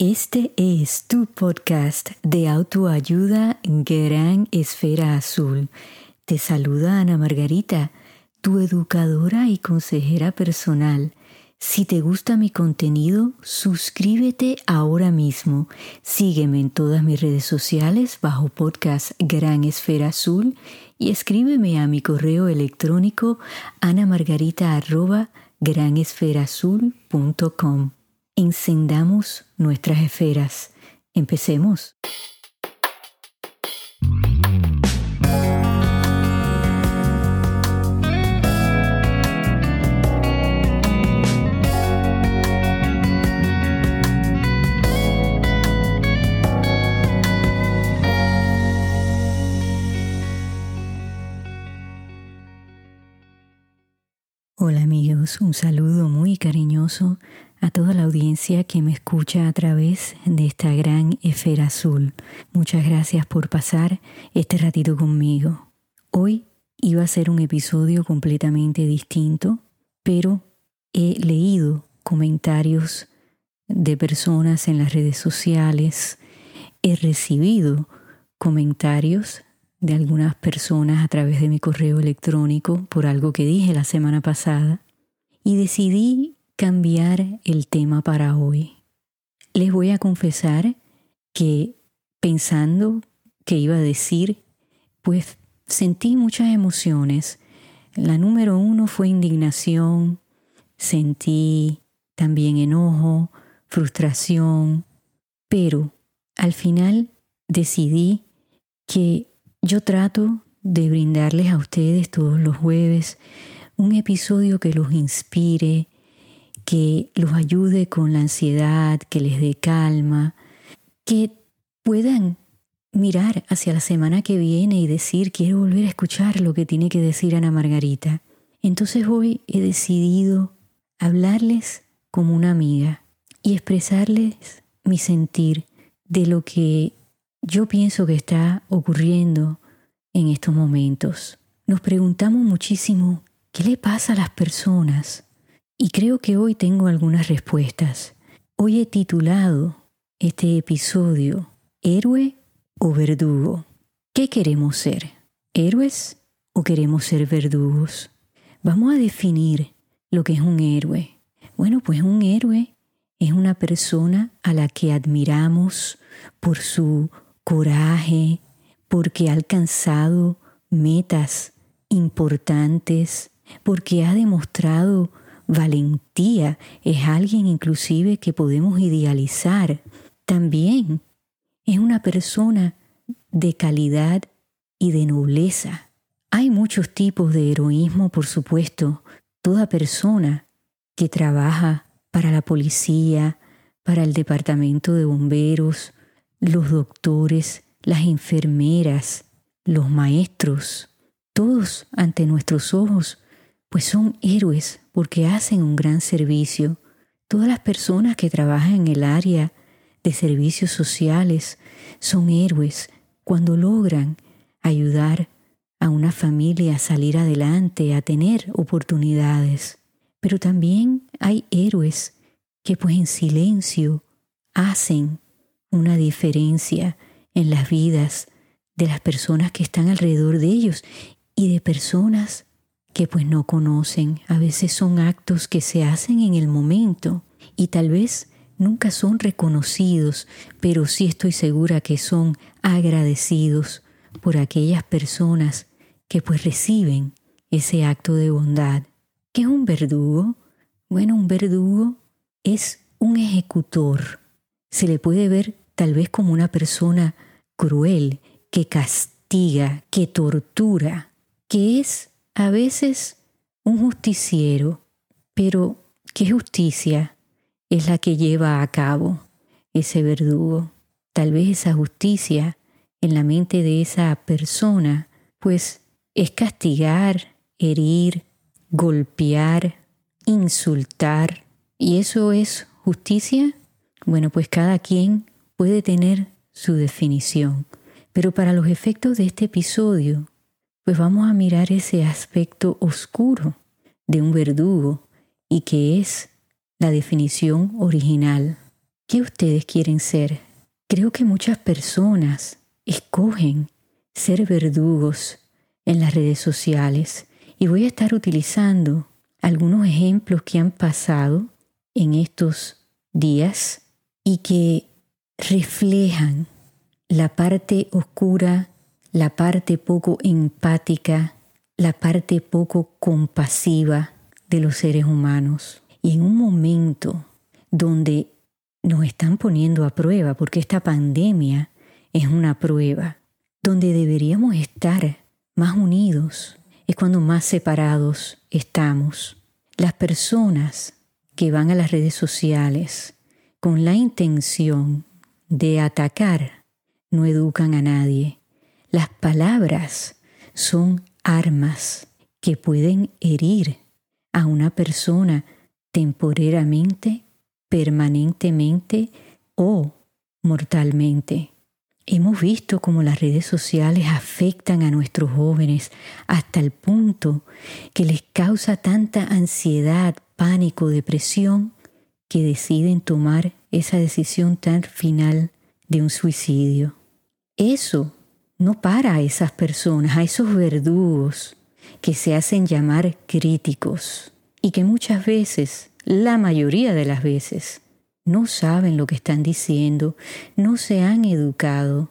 Este es tu podcast de autoayuda Gran Esfera Azul. Te saluda Ana Margarita, tu educadora y consejera personal. Si te gusta mi contenido, suscríbete ahora mismo. Sígueme en todas mis redes sociales bajo podcast Gran Esfera Azul y escríbeme a mi correo electrónico anamargarita@granesferazul.com. Encendamos nuestras esferas. Empecemos. Hola amigos, un saludo muy cariñoso a toda la audiencia que me escucha a través de esta gran esfera azul. Muchas gracias por pasar este ratito conmigo. Hoy iba a ser un episodio completamente distinto, pero he leído comentarios de personas en las redes sociales, he recibido comentarios de algunas personas a través de mi correo electrónico por algo que dije la semana pasada y decidí cambiar el tema para hoy. Les voy a confesar que pensando que iba a decir, pues sentí muchas emociones. La número uno fue indignación, sentí también enojo, frustración, pero al final decidí que yo trato de brindarles a ustedes todos los jueves un episodio que los inspire, que los ayude con la ansiedad, que les dé calma, que puedan mirar hacia la semana que viene y decir, quiero volver a escuchar lo que tiene que decir Ana Margarita. Entonces hoy he decidido hablarles como una amiga y expresarles mi sentir de lo que yo pienso que está ocurriendo en estos momentos. Nos preguntamos muchísimo, ¿qué le pasa a las personas? Y creo que hoy tengo algunas respuestas. Hoy he titulado este episodio ¿Héroe o verdugo? ¿Qué queremos ser? ¿Héroes o queremos ser verdugos? Vamos a definir lo que es un héroe. Bueno, pues un héroe es una persona a la que admiramos por su coraje, porque ha alcanzado metas importantes, porque ha demostrado valentía, es alguien inclusive que podemos idealizar. También es una persona de calidad y de nobleza. Hay muchos tipos de heroísmo, por supuesto. Toda persona que trabaja para la policía, para el departamento de bomberos, los doctores, las enfermeras, los maestros, todos ante nuestros ojos, pues son héroes porque hacen un gran servicio. Todas las personas que trabajan en el área de servicios sociales son héroes cuando logran ayudar a una familia a salir adelante, a tener oportunidades. Pero también hay héroes que pues en silencio hacen una diferencia en las vidas de las personas que están alrededor de ellos y de personas que pues no conocen. A veces son actos que se hacen en el momento y tal vez nunca son reconocidos, pero sí estoy segura que son agradecidos por aquellas personas que pues reciben ese acto de bondad. ¿Qué es un verdugo? Bueno, un verdugo es un ejecutor. Se le puede ver tal vez como una persona cruel, que castiga, que tortura, que es a veces un justiciero, pero ¿qué justicia es la que lleva a cabo ese verdugo? Tal vez esa justicia en la mente de esa persona, pues es castigar, herir, golpear, insultar. ¿Y eso es justicia? Bueno, pues cada quien puede tener su definición. Pero para los efectos de este episodio, pues vamos a mirar ese aspecto oscuro de un verdugo y que es la definición original. ¿Qué ustedes quieren ser? Creo que muchas personas escogen ser verdugos en las redes sociales y voy a estar utilizando algunos ejemplos que han pasado en estos días y que reflejan la parte oscura, la parte poco empática, la parte poco compasiva de los seres humanos. Y en un momento donde nos están poniendo a prueba, porque esta pandemia es una prueba, donde deberíamos estar más unidos, es cuando más separados estamos. Las personas que van a las redes sociales con la intención de atacar no educan a nadie. Las palabras son armas que pueden herir a una persona temporariamente, permanentemente o mortalmente. Hemos visto cómo las redes sociales afectan a nuestros jóvenes hasta el punto que les causa tanta ansiedad, pánico, depresión, que deciden tomar esa decisión tan final de un suicidio. Eso no para a esas personas, a esos verdugos que se hacen llamar críticos y que muchas veces, la mayoría de las veces, no saben lo que están diciendo, no se han educado,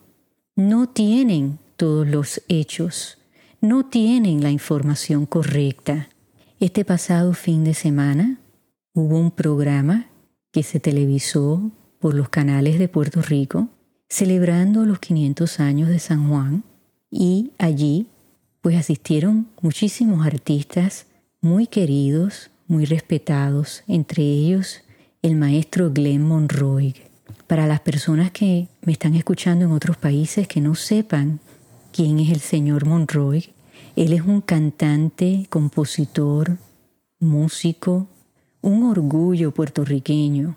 no tienen todos los hechos, no tienen la información correcta. Este pasado fin de semana hubo un programa que se televisó por los canales de Puerto Rico celebrando los 500 años de San Juan, y allí pues asistieron muchísimos artistas muy queridos, muy respetados, entre ellos el maestro Glenn Monroig. Para las personas que me están escuchando en otros países que no sepan quién es el señor Monroig, él es un cantante, compositor, músico, un orgullo puertorriqueño.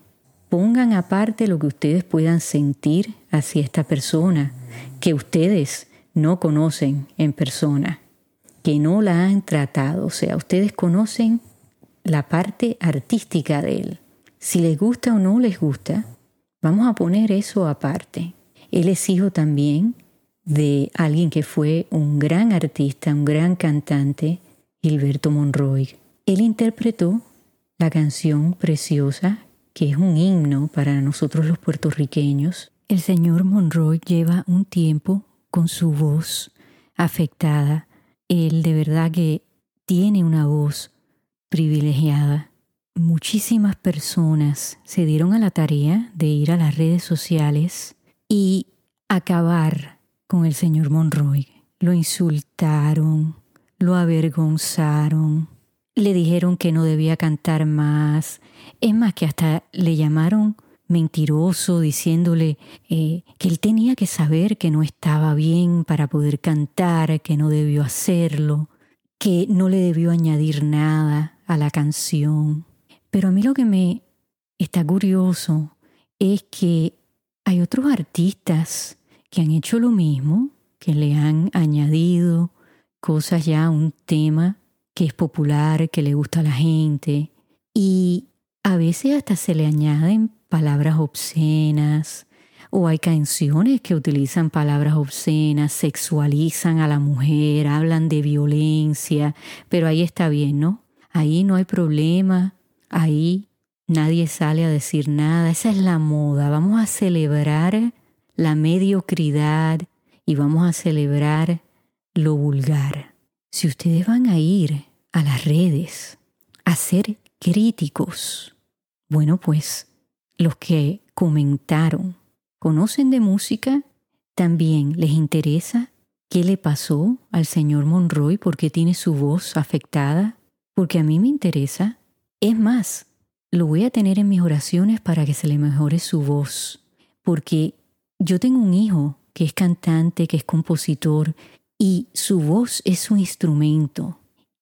Pongan aparte lo que ustedes puedan sentir hacia esta persona, que ustedes no conocen en persona, que no la han tratado. O sea, ustedes conocen la parte artística de él. Si les gusta o no les gusta, vamos a poner eso aparte. Él es hijo también de alguien que fue un gran artista, un gran cantante, Gilberto Monroig. Él interpretó la canción preciosa, que es un himno para nosotros los puertorriqueños. El señor Monroig lleva un tiempo con su voz afectada. Él de verdad que tiene una voz privilegiada. Muchísimas personas se dieron a la tarea de ir a las redes sociales y acabar con el señor Monroig. Lo insultaron, lo avergonzaron, le dijeron que no debía cantar más. Es más, que hasta le llamaron mentiroso, diciéndole que él tenía que saber que no estaba bien para poder cantar, que no debió hacerlo, que no le debió añadir nada a la canción. Pero a mí lo que me está curioso es que hay otros artistas que han hecho lo mismo, que le han añadido cosas ya a un tema que es popular, que le gusta a la gente, y a veces hasta se le añaden palabras obscenas, o hay canciones que utilizan palabras obscenas, sexualizan a la mujer, hablan de violencia, pero ahí está bien, ¿no? Ahí no hay problema, ahí nadie sale a decir nada, esa es la moda, vamos a celebrar la mediocridad y vamos a celebrar lo vulgar. Si ustedes van a ir a las redes a ser críticos, bueno, pues los que comentaron, ¿conocen de música? También les interesa qué le pasó al señor Monroig, por qué tiene su voz afectada, porque a mí me interesa. Es más, lo voy a tener en mis oraciones para que se le mejore su voz, porque yo tengo un hijo que es cantante, que es compositor, y su voz es un instrumento.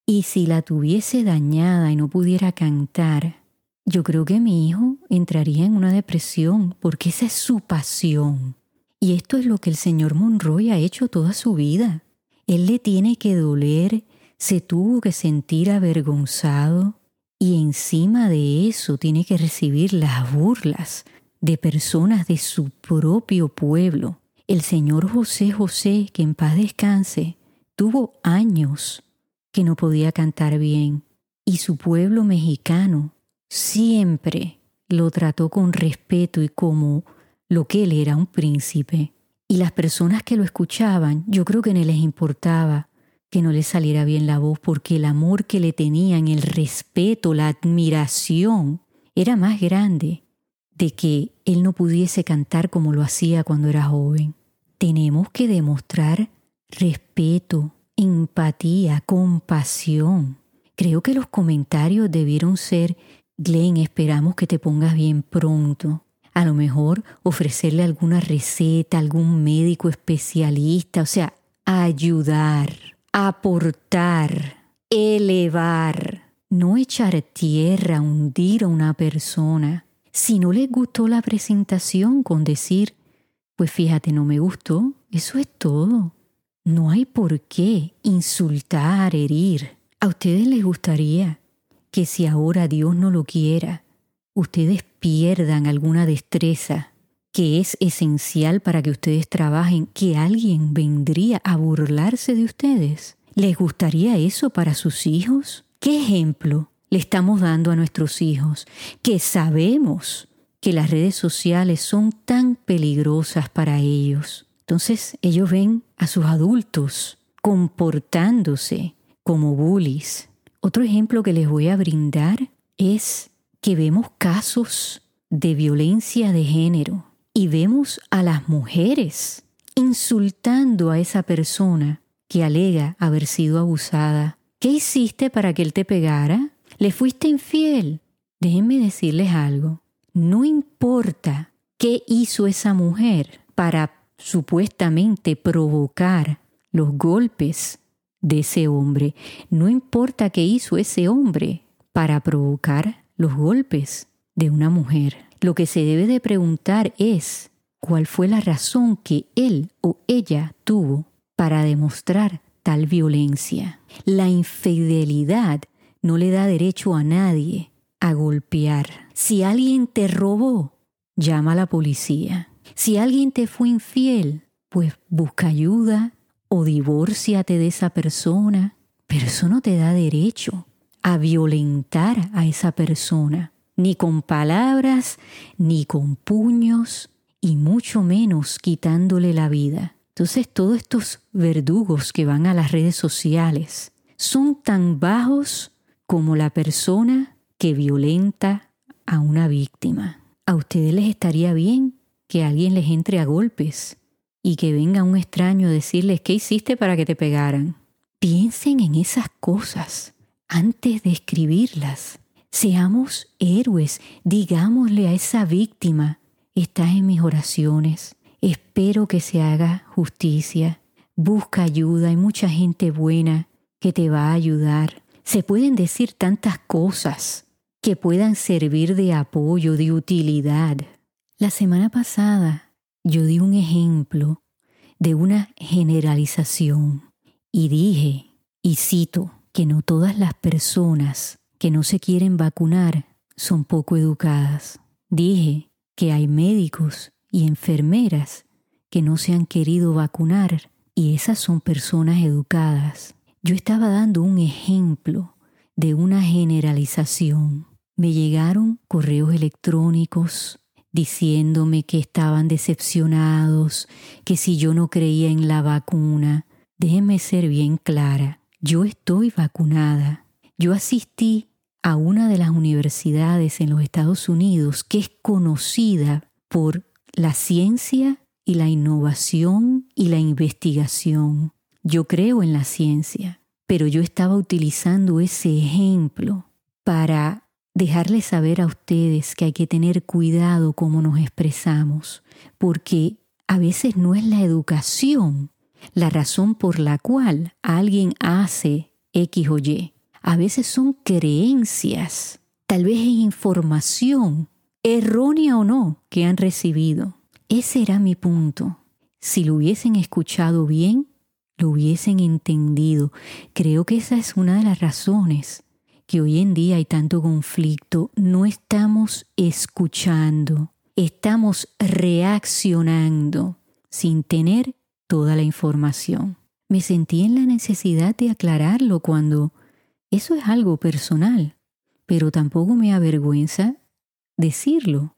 Y si la tuviese dañada y no pudiera cantar, yo creo que mi hijo entraría en una depresión, porque esa es su pasión. Y esto es lo que el señor Monroig ha hecho toda su vida. Él le tiene que doler, se tuvo que sentir avergonzado, y encima de eso tiene que recibir las burlas de personas de su propio pueblo. El señor José José, que en paz descanse, tuvo años que no podía cantar bien, y su pueblo mexicano siempre lo trató con respeto y como lo que él era, un príncipe. Y las personas que lo escuchaban, yo creo que no les importaba que no le saliera bien la voz, porque el amor que le tenían, el respeto, la admiración, era más grande de que él no pudiese cantar como lo hacía cuando era joven. Tenemos que demostrar respeto, empatía, compasión. Creo que los comentarios debieron ser: Glenn, esperamos que te pongas bien pronto. A lo mejor ofrecerle alguna receta, algún médico especialista, o sea, ayudar, aportar, elevar. No echar tierra, hundir a una persona. Si no les gustó la presentación, con decir, pues fíjate, no me gustó, eso es todo. No hay por qué insultar, herir. ¿A ustedes les gustaría que, si ahora Dios no lo quiera, ustedes pierdan alguna destreza que es esencial para que ustedes trabajen, que alguien vendría a burlarse de ustedes? ¿Les gustaría eso para sus hijos? ¿Qué ejemplo le estamos dando a nuestros hijos? Que sabemos que las redes sociales son tan peligrosas para ellos. Entonces ellos ven a sus adultos comportándose como bullies. Otro ejemplo que les voy a brindar es que vemos casos de violencia de género y vemos a las mujeres insultando a esa persona que alega haber sido abusada. ¿Qué hiciste para que él te pegara? ¿Le fuiste infiel? Déjenme decirles algo. No importa qué hizo esa mujer para supuestamente provocar los golpes de ese hombre. No importa qué hizo ese hombre para provocar los golpes de una mujer. Lo que se debe de preguntar es cuál fue la razón que él o ella tuvo para demostrar tal violencia. La infidelidad no le da derecho a nadie a golpear. Si alguien te robó, llama a la policía. Si alguien te fue infiel, pues busca ayuda o divórciate de esa persona. Pero eso no te da derecho a violentar a esa persona, ni con palabras, ni con puños, y mucho menos quitándole la vida. Entonces, todos estos verdugos que van a las redes sociales son tan bajos como la persona que violenta a una víctima. ¿A ustedes les estaría bien que alguien les entre a golpes y que venga un extraño a decirles qué hiciste para que te pegaran? Piensen en esas cosas antes de escribirlas. Seamos héroes. Digámosle a esa víctima: estás en mis oraciones, espero que se haga justicia, busca ayuda, hay mucha gente buena que te va a ayudar. Se pueden decir tantas cosas que puedan servir de apoyo, de utilidad. La semana pasada yo di un ejemplo de una generalización y dije, y cito, que no todas las personas que no se quieren vacunar son poco educadas. Dije que hay médicos y enfermeras que no se han querido vacunar, y esas son personas educadas. Yo estaba dando un ejemplo de una generalización. Me llegaron correos electrónicos diciéndome que estaban decepcionados, que si yo no creía en la vacuna. Déjenme ser bien clara. Yo estoy vacunada. Yo asistí a una de las universidades en los Estados Unidos que es conocida por la ciencia y la innovación y la investigación. Yo creo en la ciencia, pero yo estaba utilizando ese ejemplo para dejarles saber a ustedes que hay que tener cuidado cómo nos expresamos, porque a veces no es la educación la razón por la cual alguien hace X o Y. A veces son creencias, tal vez es información, errónea o no, que han recibido. Ese era mi punto. Si lo hubiesen escuchado bien, lo hubiesen entendido. Creo que esa es una de las razones que hoy en día hay tanto conflicto. No estamos escuchando. estamos reaccionando sin tener toda la información. Me sentí en la necesidad de aclararlo cuando eso es algo personal, pero tampoco me avergüenza decirlo,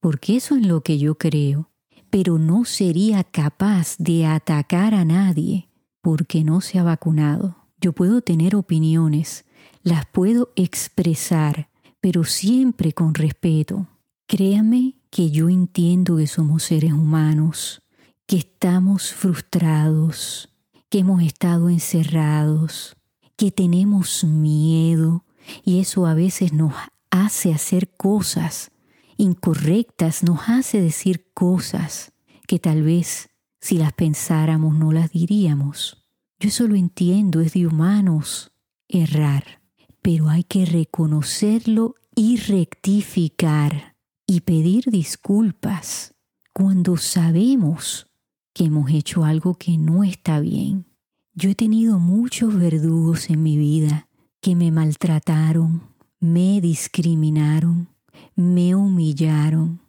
porque eso es lo que yo creo. Pero no sería capaz de atacar a nadie porque no se ha vacunado. Yo puedo tener opiniones, las puedo expresar, pero siempre con respeto. Créame que yo entiendo que somos seres humanos, que estamos frustrados, que hemos estado encerrados, que tenemos miedo, y eso a veces nos hace hacer cosas incorrectas, nos hace decir cosas que tal vez si las pensáramos no las diríamos. Yo eso lo entiendo, es de humanos errar, pero hay que reconocerlo y rectificar y pedir disculpas cuando sabemos que hemos hecho algo que no está bien. Yo he tenido muchos verdugos en mi vida que me maltrataron, me discriminaron, me humillaron,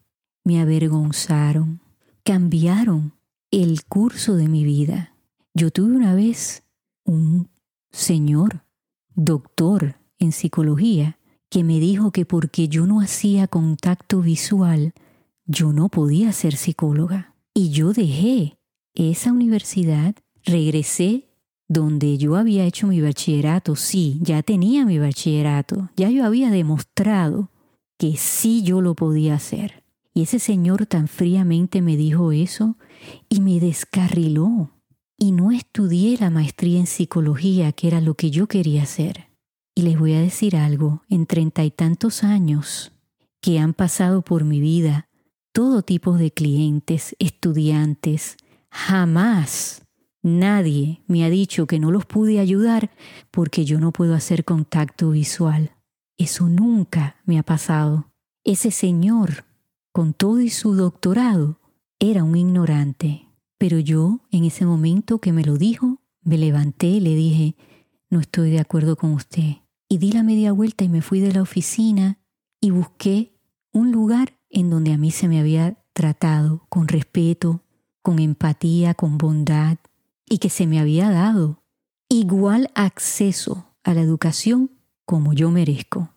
me avergonzaron, cambiaron el curso de mi vida. Yo tuve una vez un señor, doctor en psicología, que me dijo que porque yo no hacía contacto visual, yo no podía ser psicóloga. Y yo dejé esa universidad, regresé donde yo había hecho mi bachillerato. Sí, ya tenía mi bachillerato, ya yo había demostrado que sí yo lo podía hacer. Y ese señor tan fríamente me dijo eso y me descarriló. Y no estudié la maestría en psicología, que era lo que yo quería hacer. Y les voy a decir algo, en 30 y tantos años que han pasado por mi vida, todo tipo de clientes, estudiantes, jamás nadie me ha dicho que no los pude ayudar porque yo no puedo hacer contacto visual. Eso nunca me ha pasado. Ese señor, con todo y su doctorado, era un ignorante. Pero yo, en ese momento que me lo dijo, me levanté y le dije, no estoy de acuerdo con usted. Y di la media vuelta y me fui de la oficina y busqué un lugar en donde a mí se me había tratado con respeto, con empatía, con bondad, y que se me había dado igual acceso a la educación como yo merezco,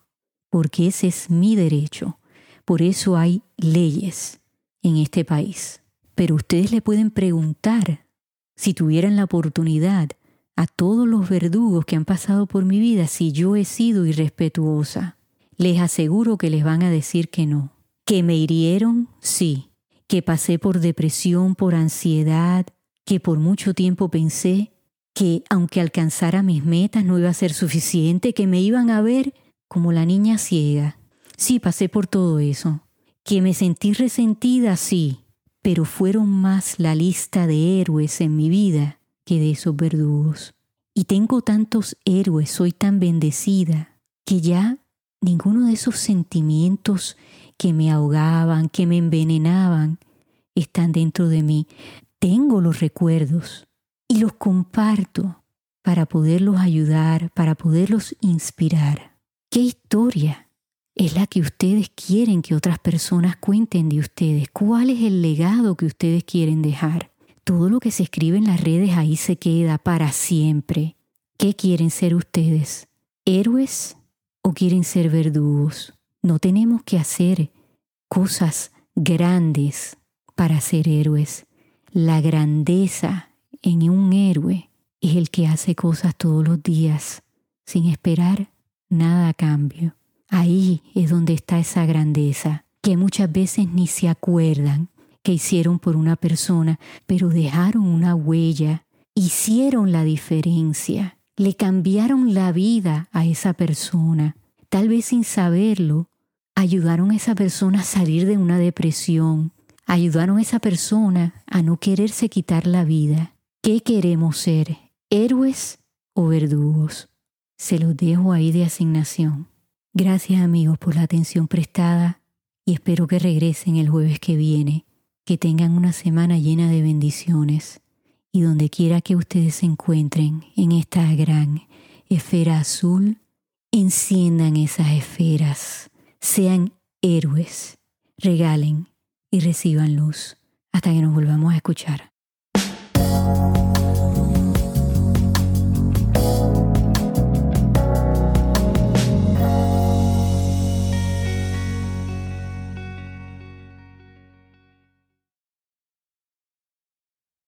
porque ese es mi derecho. Por eso hay leyes en este país. Pero ustedes le pueden preguntar, si tuvieran la oportunidad, a todos los verdugos que han pasado por mi vida si yo he sido irrespetuosa. Les aseguro que les van a decir que no. Que me hirieron, sí. Que pasé por depresión, por ansiedad, que por mucho tiempo pensé que aunque alcanzara mis metas no iba a ser suficiente, que me iban a ver como la niña ciega. Sí, pasé por todo eso. Que me sentí resentida, sí, pero fueron más la lista de héroes en mi vida que de esos verdugos. Y tengo tantos héroes, soy tan bendecida, que ya ninguno de esos sentimientos que me ahogaban, que me envenenaban, están dentro de mí. Tengo los recuerdos y los comparto para poderlos ayudar, para poderlos inspirar. ¿Qué historia es la que ustedes quieren que otras personas cuenten de ustedes? ¿Cuál es el legado que ustedes quieren dejar? Todo lo que se escribe en las redes ahí se queda para siempre. ¿Qué quieren ser ustedes? ¿Héroes o quieren ser verdugos? No tenemos que hacer cosas grandes para ser héroes. La grandeza en un héroe es el que hace cosas todos los días, sin esperar nada a cambio. Ahí es donde está esa grandeza, que muchas veces ni se acuerdan que hicieron por una persona, pero dejaron una huella, hicieron la diferencia, le cambiaron la vida a esa persona. Tal vez sin saberlo, ayudaron a esa persona a salir de una depresión, ayudaron a esa persona a no quererse quitar la vida. ¿Qué queremos ser? ¿Héroes o verdugos? Se los dejo ahí de asignación. Gracias amigos por la atención prestada y espero que regresen el jueves que viene. Que tengan una semana llena de bendiciones y donde quiera que ustedes se encuentren en esta gran esfera azul, enciendan esas esferas, sean héroes, regalen y reciban luz hasta que nos volvamos a escuchar.